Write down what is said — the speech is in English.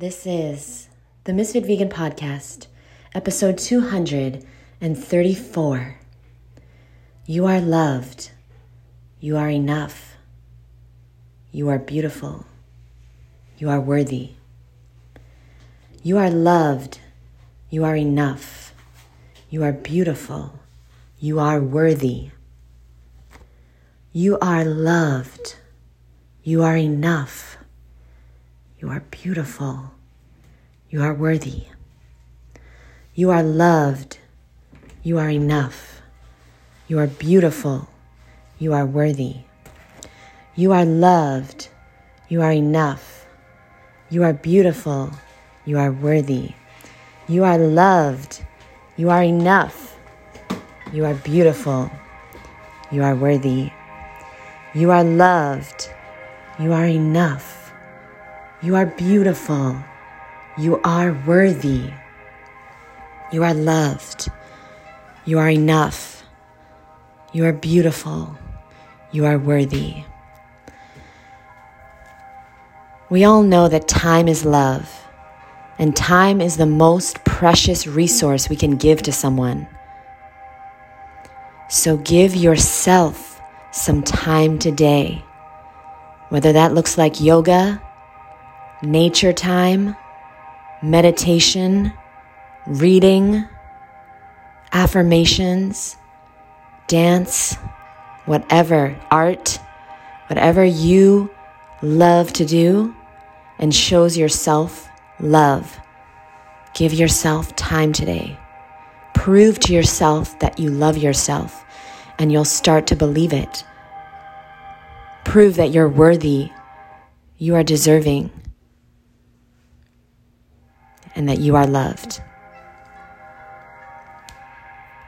This is the Misfit Vegan Podcast, episode 234. You are loved. You are enough. You are beautiful. You are worthy. You are loved. You are enough. You are beautiful. You are worthy. You are loved. You are enough. You are beautiful. You are worthy. You are loved. You are enough. You are beautiful. You are worthy. You are loved. You are enough. You are beautiful. You are worthy. You are loved. You are enough. You are beautiful. You are worthy. You are loved. You are enough. You are beautiful. You are worthy. You are loved. You are enough. You are beautiful. You are worthy. We all know that time is love, and time is the most precious resource we can give to someone. So give yourself some time today, whether that looks like yoga, nature time, meditation, reading, affirmations, dance, whatever, art, whatever you love to do and shows yourself love. Give yourself time today. Prove to yourself that you love yourself, and you'll start to believe it. Prove that you're worthy, you are deserving, and that you are loved.